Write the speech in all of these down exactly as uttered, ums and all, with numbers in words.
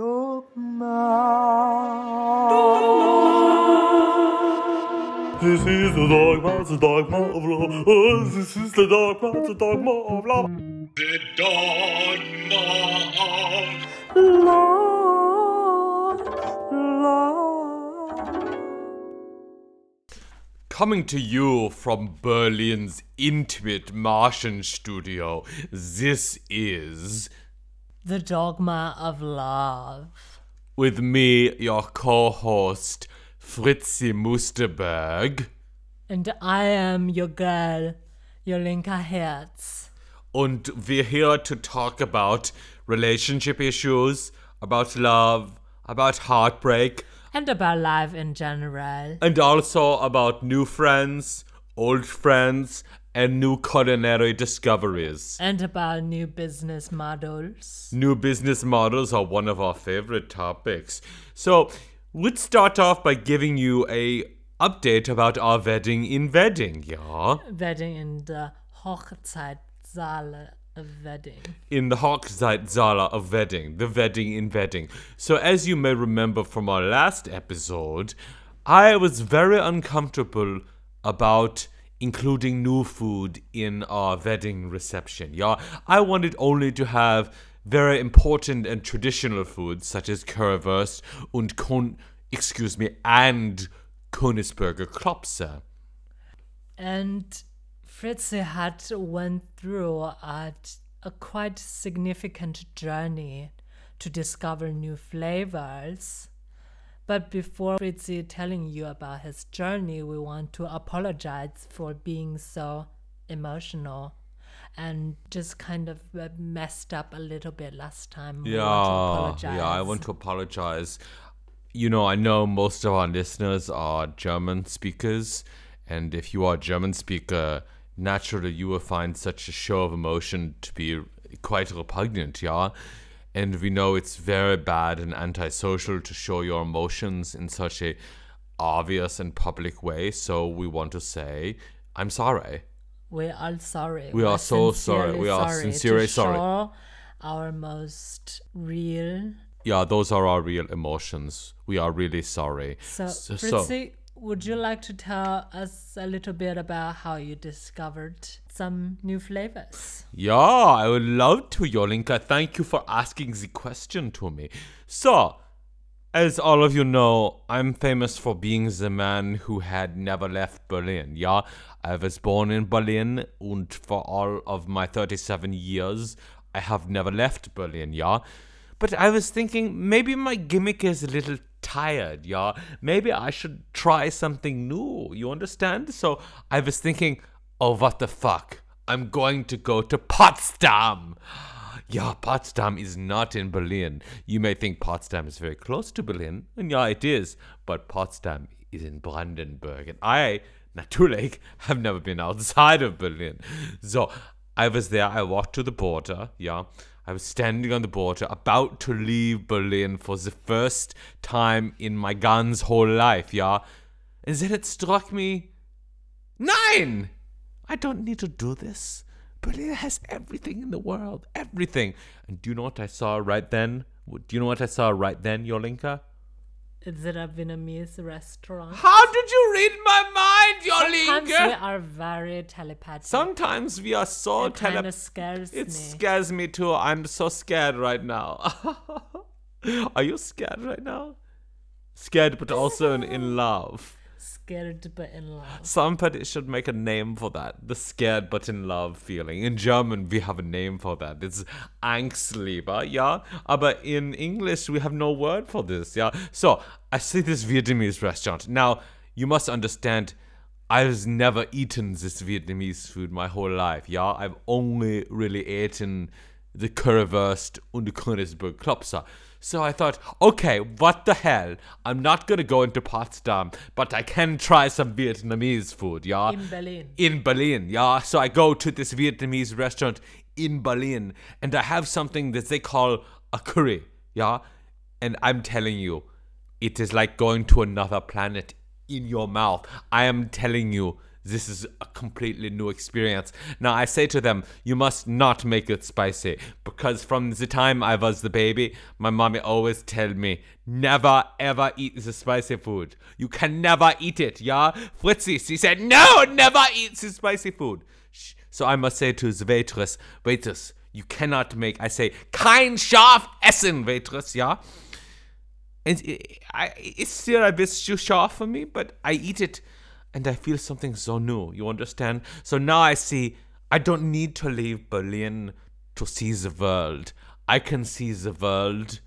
Dogma. Dogma. This is the dogma, the dogma of love. Oh, this is the dogma, the dogma of love. The dogma of love, love. Coming to you from Berlin's intimate Martian Studio, this is The Dogma of Love. With me, your co-host, Fritzi Musterberg. And I am your girl, Jolinka Herz. And we're here to talk about relationship issues, about love, about heartbreak. And about life in general. And also about new friends, old friends, and new culinary discoveries. And about new business models. New business models are one of our favorite topics. So let's start off by giving you a update about our wedding in Wedding, yeah? Wedding in the Hochzeitssaal of Wedding. In the Hochzeitssaal of Wedding, the Wedding in Wedding. So as you may remember from our last episode, I was very uncomfortable about including new food in our wedding reception. Yeah, I wanted only to have very important and traditional foods such as currywurst and Kon excuse me and Königsberger Klopse. And Fritzi had went through a, a quite significant journey to discover new flavors. But before Fritzi telling you about his journey, we want to apologize for being so emotional and just kind of messed up a little bit last time. Yeah, we want to apologize. Yeah, I want to apologize. You know, I know most of our listeners are German speakers, and if you are a German speaker, naturally you will find such a show of emotion to be quite repugnant, yeah? And we know it's very bad and antisocial to show your emotions in such a obvious and public way. So we want to say, I'm sorry. We are sorry. We are so sorry. We are sincerely sorry. Show our most real. Yeah, those are our real emotions. We are really sorry. So, so Fritzi, so. would you like to tell us a little bit about how you discovered some new flavors? Yeah, I would love to, Jolinka. Thank you for asking the question to me. So, as all of you know, I'm famous for being the man who had never left Berlin. Yeah, I was born in Berlin, and for all of my thirty-seven years, I have never left Berlin. Yeah, but I was thinking maybe my gimmick is a little tired. Yeah, maybe I should try something new. You understand? So I was thinking, oh, what the fuck? I'm going to go to Potsdam. Yeah, Potsdam is not in Berlin. You may think Potsdam is very close to Berlin. And yeah, it is. But Potsdam is in Brandenburg. And I, naturally, have never been outside of Berlin. So I was there. I walked to the border. Yeah, I was standing on the border about to leave Berlin for the first time in my ganz whole life. Yeah. And then it struck me. Nein! I don't need to do this. Berlin has everything in the world. Everything. And do you know what I saw right then? Do you know what I saw right then, Jolinka? Is it a Vietnamese restaurant? How did you read my mind, Jolinka? Sometimes we are very telepathic. Sometimes we are so telepathic. It kind of scares me. It scares me too. I'm so scared right now. Are you scared right now? Scared but also in, in love. Scared but in love. Somebody should make a name for that. The scared but in love feeling. In German, we have a name for that. It's Angstliebe, yeah? But in English, we have no word for this, yeah? So, I see this Vietnamese restaurant. Now, you must understand, I've never eaten this Vietnamese food my whole life, yeah? I've only really eaten the currywurst und the Königsberger Klopse. So I thought, okay, what the hell? I'm not going to go into Potsdam, but I can try some Vietnamese food, yeah? In Berlin. In Berlin, yeah? So I go to this Vietnamese restaurant in Berlin, and I have something that they call a curry, yeah? And I'm telling you, it is like going to another planet in your mouth. I am telling you, This is a completely new experience. Now I say to them, you must not make it spicy, because from the time I was the baby, my mommy always tell me, never ever eat the spicy food. You can never eat it, yeah? Fritzi, she said, no, never eat the spicy food. So I must say to the waitress, waitress, you cannot make, I say, kein scharf essen, waitress, yeah? And it, I, it's still a bit too sharp for me, but I eat it. And I feel something so new, you understand? So now I see, I don't need to leave Berlin to see the world. I can see the world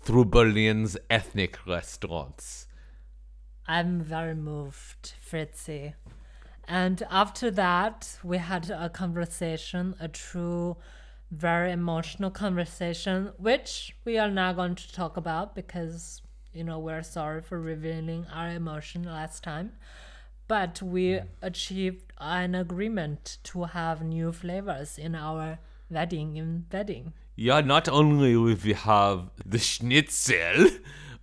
through Berlin's ethnic restaurants. I'm very moved, Fritzi. And after that, we had a conversation, a true, very emotional conversation, which we are now going to talk about because, you know, we're sorry for revealing our emotion last time. But we achieved an agreement to have new flavors in our wedding in Wedding. Yeah, not only will we have the schnitzel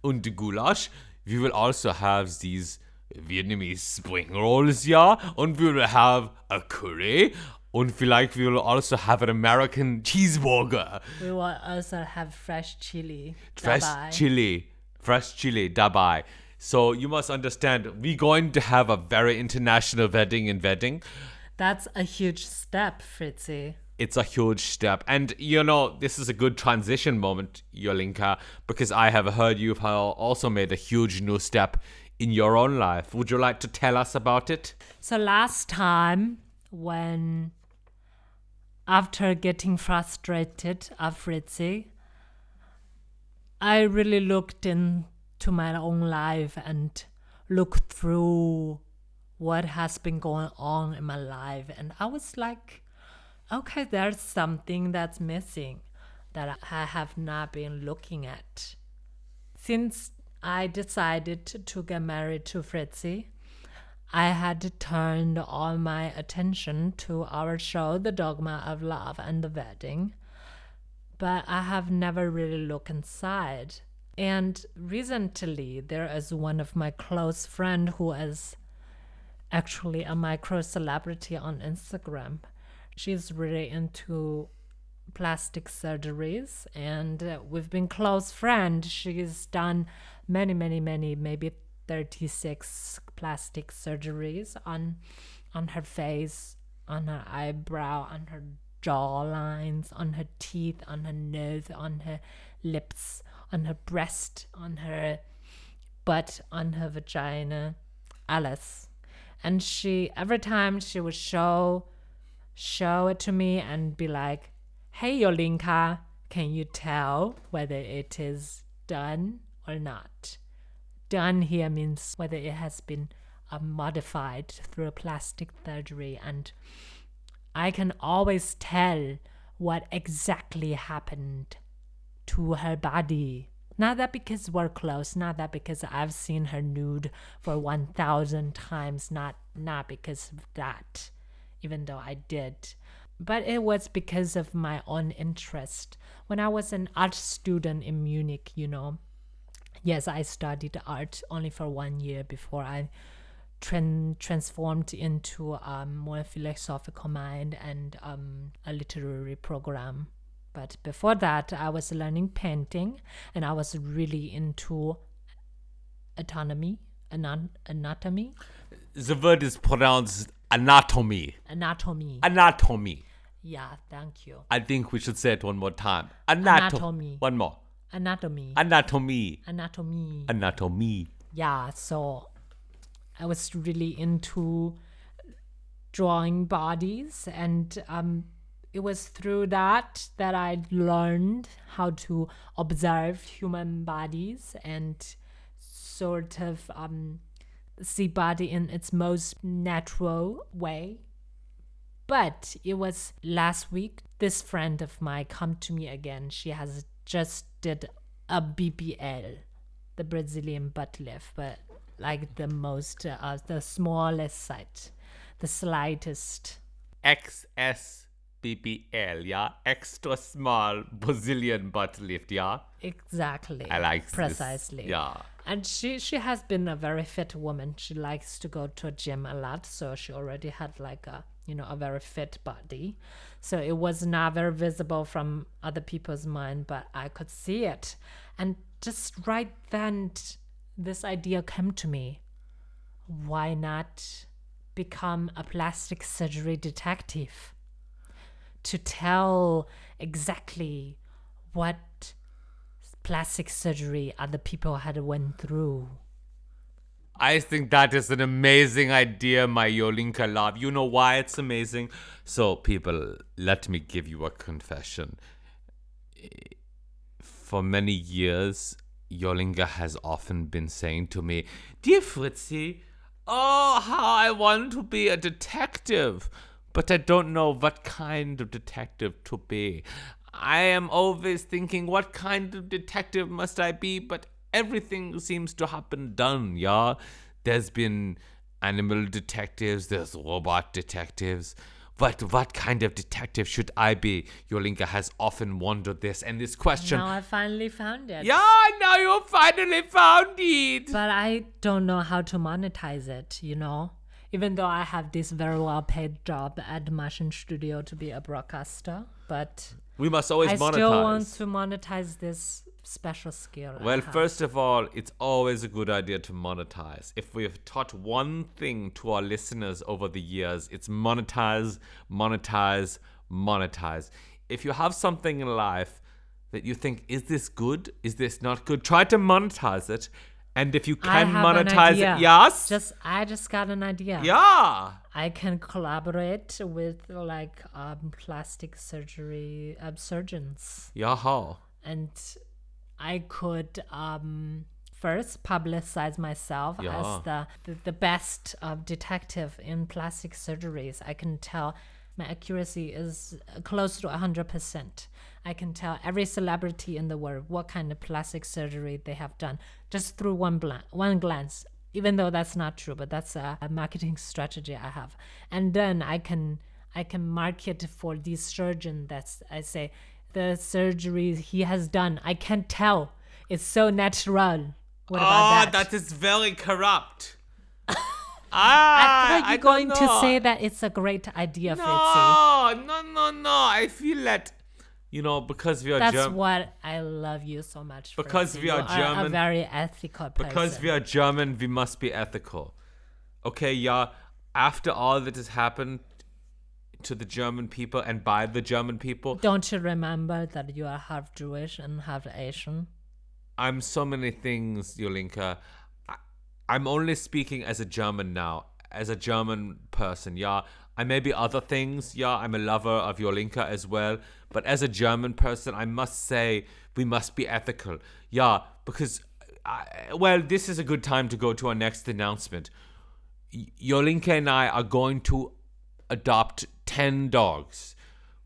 and the goulash, we will also have these Vietnamese spring rolls, yeah, and we will have a curry, and like we will also have an American cheeseburger. We will also have fresh chili. Fresh dabei. chili. Fresh chili, dabei. So you must understand, we're going to have a very international wedding in Wedding. That's a huge step, Fritzi. It's a huge step. And, you know, this is a good transition moment, Jolinka, because I have heard you've also made a huge new step in your own life. Would you like to tell us about it? So last time, when, after getting frustrated at Fritzi, I really looked in to my own life and look through what has been going on in my life. And I was like, okay, there's something that's missing that I have not been looking at. Since I decided to get married to Fritzi, I had turned all my attention to our show, The Dogma of Love and the Wedding, but I have never really looked inside. And recently, there is one of my close friends who is actually a micro celebrity on Instagram. She's really into plastic surgeries, and we've been close friends. She's done many, many, many, maybe thirty-six plastic surgeries on, on her face, on her eyebrow, on her jaw lines, on her teeth, on her nose, on her lips, on her breast, on her butt, on her vagina, alles. And she, every time she would show, show it to me and be like, hey, Jolinka, can you tell whether it is done or not? Done here means whether it has been uh, modified through plastic surgery. And I can always tell what exactly happened to her body. Not that because we're close, not that because I've seen her nude for one thousand times, not, not because of that, even though I did. But it was because of my own interest. When I was an art student in Munich, you know, yes, I studied art only for one year before I tran- transformed into a more philosophical mind and um, a literary program. But before that, I was learning painting, and I was really into autonomy, anon- anatomy. The word is pronounced anatomy. Anatomy. Anatomy. Yeah, thank you. I think we should say it one more time. Anato- anatomy. One more. Anatomy. Anatomy. Anatomy. Anatomy. Yeah, so I was really into drawing bodies, and um. It was through that that I learned how to observe human bodies and sort of um, see body in its most natural way. But it was last week, this friend of mine come to me again. She has just did a B B L, the Brazilian butt lift, but like the most, uh, the smallest site, the slightest. X S B B L, yeah? Extra small Brazilian butt lift, yeah? Exactly. I like Precisely. This. Yeah. And she, she has been a very fit woman. She likes to go to a gym a lot, so she already had like a, you know, a very fit body. So it was not very visible from other people's mind, but I could see it. And just right then, this idea came to me. Why not become a plastic surgery detective? To tell exactly what plastic surgery other people had went through. I think that is an amazing idea, my Jolinka love. You know why it's amazing? So people, let me give you a confession. For many years, Jolinka has often been saying to me, "Dear Fritzi, oh, how I want to be a detective. But I don't know what kind of detective to be. I am always thinking, what kind of detective must I be? But everything seems to have been done, yeah? There's been animal detectives, there's robot detectives. But what kind of detective should I be?" Jolinka has often wondered this, and this question... Now I finally found it. Yeah, now you finally found it. But I don't know how to monetize it, you know? Even though I have this very well-paid job at Martian Studio to be a broadcaster, but we must always I monetize. still want to monetize this special skill. Well, first of all, it's always a good idea to monetize. If we've taught one thing to our listeners over the years, it's monetize, monetize, monetize. If you have something in life that you think, is this good? Is this not good? Try to monetize it. And if you can monetize it, yes? Just, I just got an idea. Yeah. I can collaborate with like um, plastic surgery uh, surgeons. Yeah. How? And I could um, first publicize myself yeah. as the, the, the best uh, detective in plastic surgeries. I can tell my accuracy is close to one hundred percent. I can tell every celebrity in the world what kind of plastic surgery they have done just through one, one glance, even though that's not true, but that's a, a marketing strategy I have. And then I can I can market for this surgeon that's, I say, the surgery he has done. I can't tell. It's so natural. What oh, about that? that is very corrupt. Ah, I thought you were going know. to say that it's a great idea, no, Fritzi. No, no, no. I feel that... You know, because we are German. That's Germ what I love you so much. Because Fritzi. we are you German. Are a very ethical person. Because we are German, we must be ethical. Okay, yeah. After all that has happened to the German people and by the German people. Don't you remember that you are half Jewish and half Asian? I'm so many things, Jolinka. I, I'm only speaking as a German now, as a German person, yeah. I may be other things, yeah, I'm a lover of Jolinka as well, but as a German person, I must say we must be ethical, yeah, because, I, well, this is a good time to go to our next announcement. Jolinka and I are going to adopt ten dogs.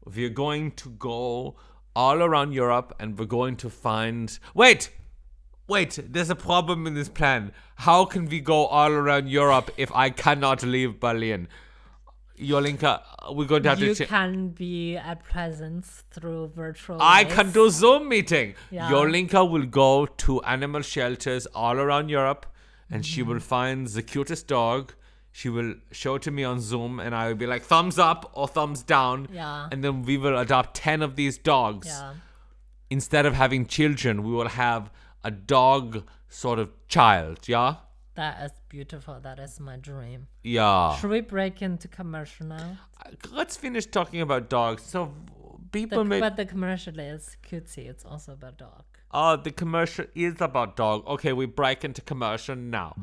We're going to go all around Europe and we're going to find... Wait! Wait, there's a problem in this plan. How can we go all around Europe if I cannot leave Berlin? Jolinka, we're going to have you to... You can be at presence through virtual... I lives. can do Zoom meeting. Yeah. Jolinka will go to animal shelters all around Europe and mm-hmm. she will find the cutest dog. She will show it to me on Zoom and I will be like, thumbs up or thumbs down. Yeah. And then we will adopt ten of these dogs. Yeah. Instead of having children, we will have a dog sort of child, yeah? That is beautiful. That is my dream. Yeah. Should we break into commercial now? Let's finish talking about dogs. So people the, may... But the commercial is Cutesy. It's also about dog. Oh, the commercial is about dog. Okay, we break into commercial now.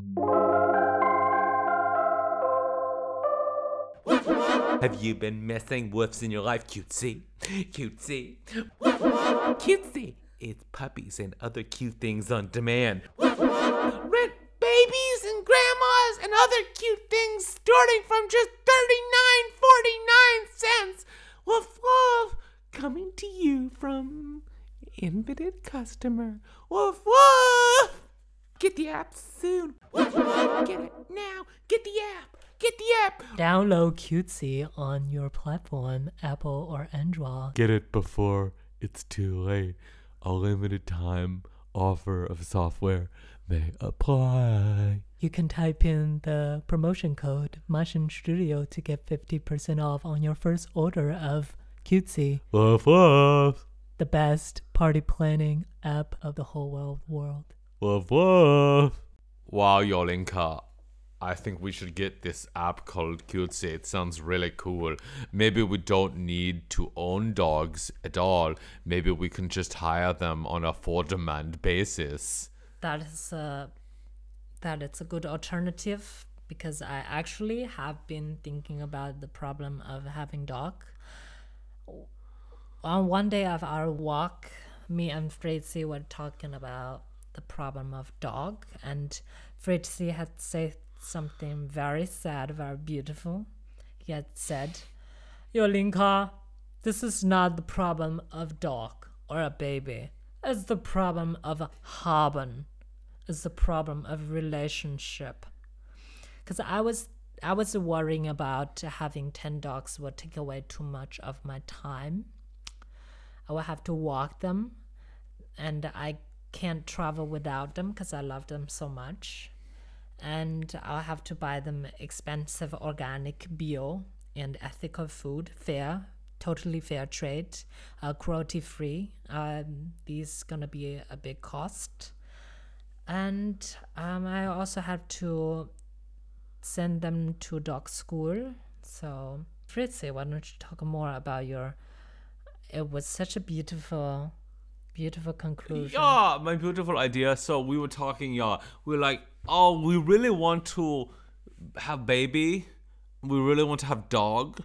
Have you been missing wolves in your life, Cutesy? Cutesy. Cutesy. It's puppies and other cute things on demand. Rent babies and grandmas and other cute things starting from just thirty-nine forty-nine cents with love coming to you from Infinite Customer. Woof woof! Get the app soon. Get it now. Get the app. Get the app. Download Cutesy on your platform, Apple or Android. Get it before it's too late. A limited time offer of software may apply. You can type in the promotion code Martian Studio to get fifty percent off on your first order of Cutesy. Love, love. The best party planning app of the whole world. world. Love, love. Wow, Jolinka. I think we should get this app called Cutesy. It sounds really cool. Maybe we don't need to own dogs at all. Maybe we can just hire them on a for-demand basis. That is a, that it's a good alternative, because I actually have been thinking about the problem of having dog. On one day of our walk, me and Fritzi were talking about the problem of dog, and Fritzi had said something very sad, very beautiful. He had said, Jolinka, this is not the problem of dog or a baby. It's the problem of a harbin. It's the problem of relationship. Because I was, I was worrying about having ten dogs would take away too much of my time. I would have to walk them, and I can't travel without them because I love them so much. And I'll have to buy them expensive organic, bio, and ethical food, fair, totally fair trade, uh, cruelty-free. Um, these is gonna be a big cost. And um, I also have to send them to dog school. So Fritzi, why don't you talk more about your, it was such a beautiful, beautiful conclusion. Yeah, my beautiful idea. So we were talking, yeah, we were like, oh, we really want to have baby. We really want to have dog,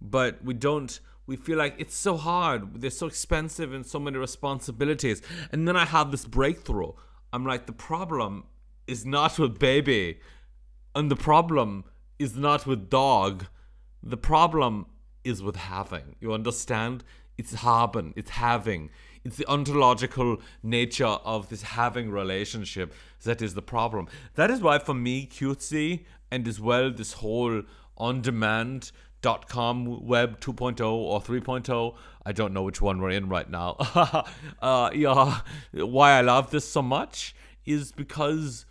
but we don't. We feel like it's so hard. They're so expensive and so many responsibilities. And then I have this breakthrough. I'm like, the problem is not with baby, and the problem is not with dog. The problem is with having. You understand? It's haben. It's having. It's the ontological nature of this having relationship that is the problem. That is why for me, Cutesy, and as well this whole on demand dot com web two point oh or three point oh, I don't know which one we're in right now. uh, yeah, why I love this so much is because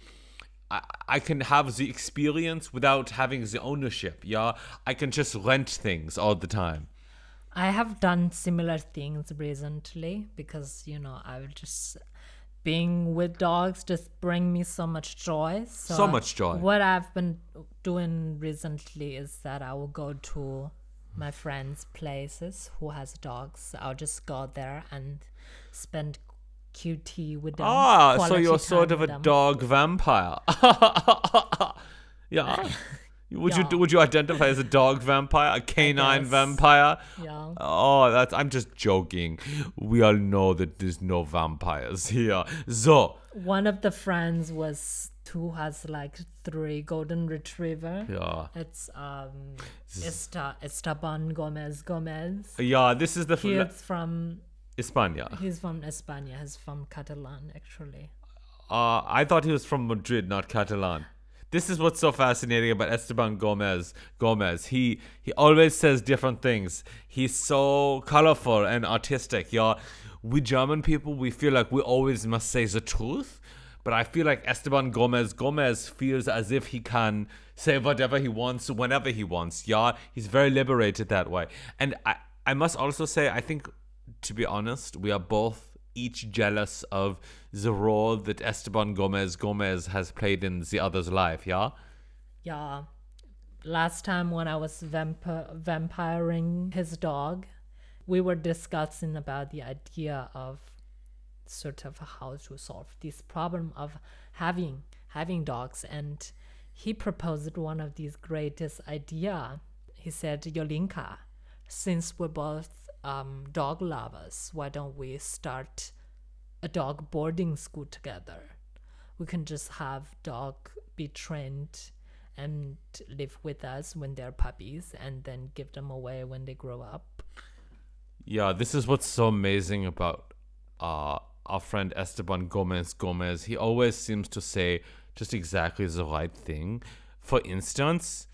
I, I can have the experience without having the ownership. Yeah, I can just rent things all the time. I have done similar things recently because, you know, I would just, being with dogs just bring me so much joy. So, so much joy. What I've been doing recently is that I will go to my friends' places who has dogs. I'll just go there and spend Q T with them. Ah, so you're sort of a them. dog vampire. Yeah. Would yeah. you do, would you identify as a dog vampire, a canine vampire? Yeah. Oh, that's I'm just joking. We all know that there's no vampires here. So one of the friends was who has like three golden retriever. Yeah. It's um Esta, Esteban Gomez Gomez. Yeah, this is the he is from España. He's from España. He's from Catalan actually. Uh, I thought he was from Madrid, not Catalan. This is what's so fascinating about Esteban Gomez Gomez. He he always says different things. He's so colorful and artistic. Yeah, we German people, we feel like we always must say the truth. But I feel like Esteban Gomez Gomez feels as if he can say whatever he wants, whenever he wants. Yeah, he's very liberated that way. And I, I must also say, I think, to be honest, we are both each jealous of the role that Esteban Gomez Gomez has played in the other's life, yeah? Yeah. Last time when I was vamp- vampiring his dog, we were discussing about the idea of sort of how to solve this problem of having having dogs. And he proposed one of these greatest idea. He said, Jolinka, since we're both Um, dog lovers, why don't we start a dog boarding school together? We can just have dog be trained and live with us when they're puppies and then give them away when they grow up. Yeah, this is what's so amazing about uh, our friend Esteban Gomez Gomez. He always seems to say just exactly the right thing. For instance,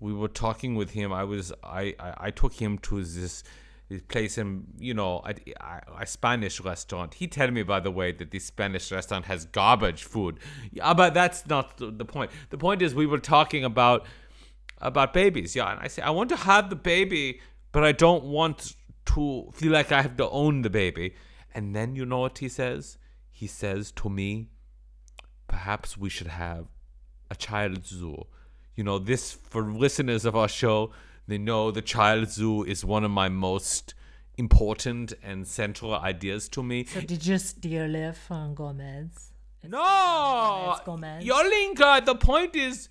we were talking with him. I was I, I, I took him to this place in, you know, a, a Spanish restaurant. He told me, by the way, that this Spanish restaurant has garbage food. Yeah, but that's not the point. The point is we were talking about about babies. Yeah, and I say I want to have the baby, but I don't want to feel like I have to own the baby. And then you know what he says? He says to me, perhaps we should have a child zoo. You know, this, for listeners of our show, they know the child zoo is one of my most important and central ideas to me. So did you steal it from Gomez? No! Gomez, Gomez. Jolinka, the point is,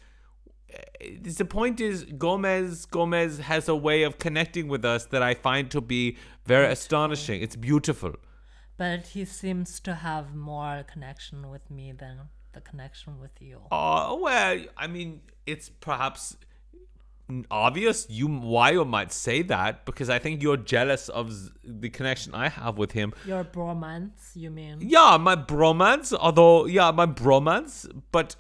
the point is Gomez Gomez has a way of connecting with us that I find to be very beautiful. astonishing. It's beautiful. But he seems to have more connection with me than the connection with you. Oh, uh, well, I mean, it's perhaps obvious you why you might say that, because I think you're jealous of the connection I have with him. Your bromance, you mean? Yeah, my bromance, although, yeah, my bromance, but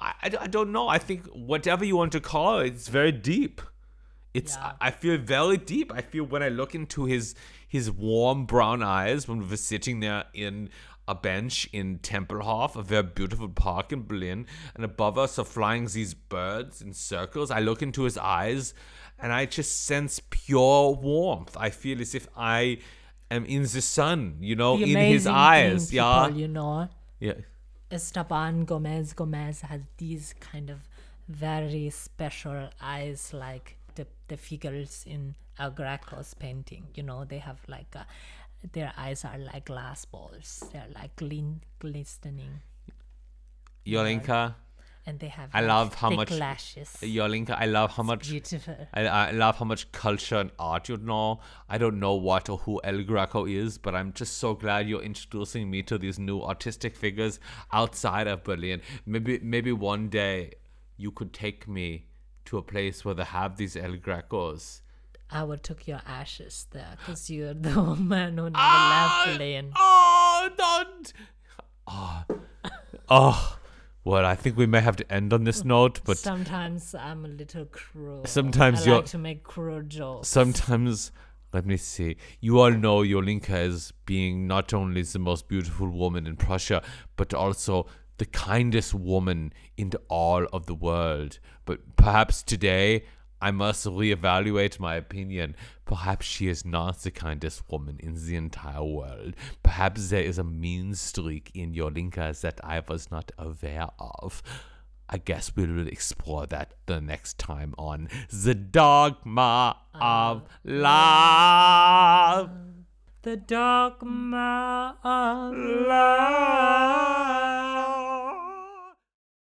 I, I, I don't know. I think whatever you want to call it, it's very deep. It's yeah. I, I feel very deep. I feel when I look into his his warm brown eyes when we were sitting there in a bench in Tempelhof, a very beautiful park in Berlin, and above us are flying these birds in circles. I look into his eyes and I just sense pure warmth. I feel as if I am in the sun, you know, in his eyes. People, yeah. You know. Yeah. Esteban Gomez Gomez has these kind of very special eyes, like the, the figures in El Greco's painting. You know, they have like a, their eyes are like glass balls. They're like glint, glistening. Jolinka, and they have I love how much lashes. Jolinka, I love how it's much beautiful. I, I love how much culture and art you know. I don't know what or who El Greco is, but I'm just so glad you're introducing me to these new artistic figures outside of Berlin. Maybe, maybe one day you could take me to a place where they have these El Grecos. I would took your ashes there, because you're the woman who never ah, left Berlin. Oh, don't! Oh, oh, well, I think we may have to end on this note, but... Sometimes I'm a little cruel. Sometimes I you're... like to make cruel jokes. Sometimes, let me see. You all know Jolinka as being not only the most beautiful woman in Prussia, but also the kindest woman in all of the world. But perhaps today I must reevaluate my opinion. Perhaps she is not the kindest woman in the entire world. Perhaps there is a mean streak in Jolinka that I was not aware of. I guess we will explore that the next time on The Dogma of Love. The Dogma of Love.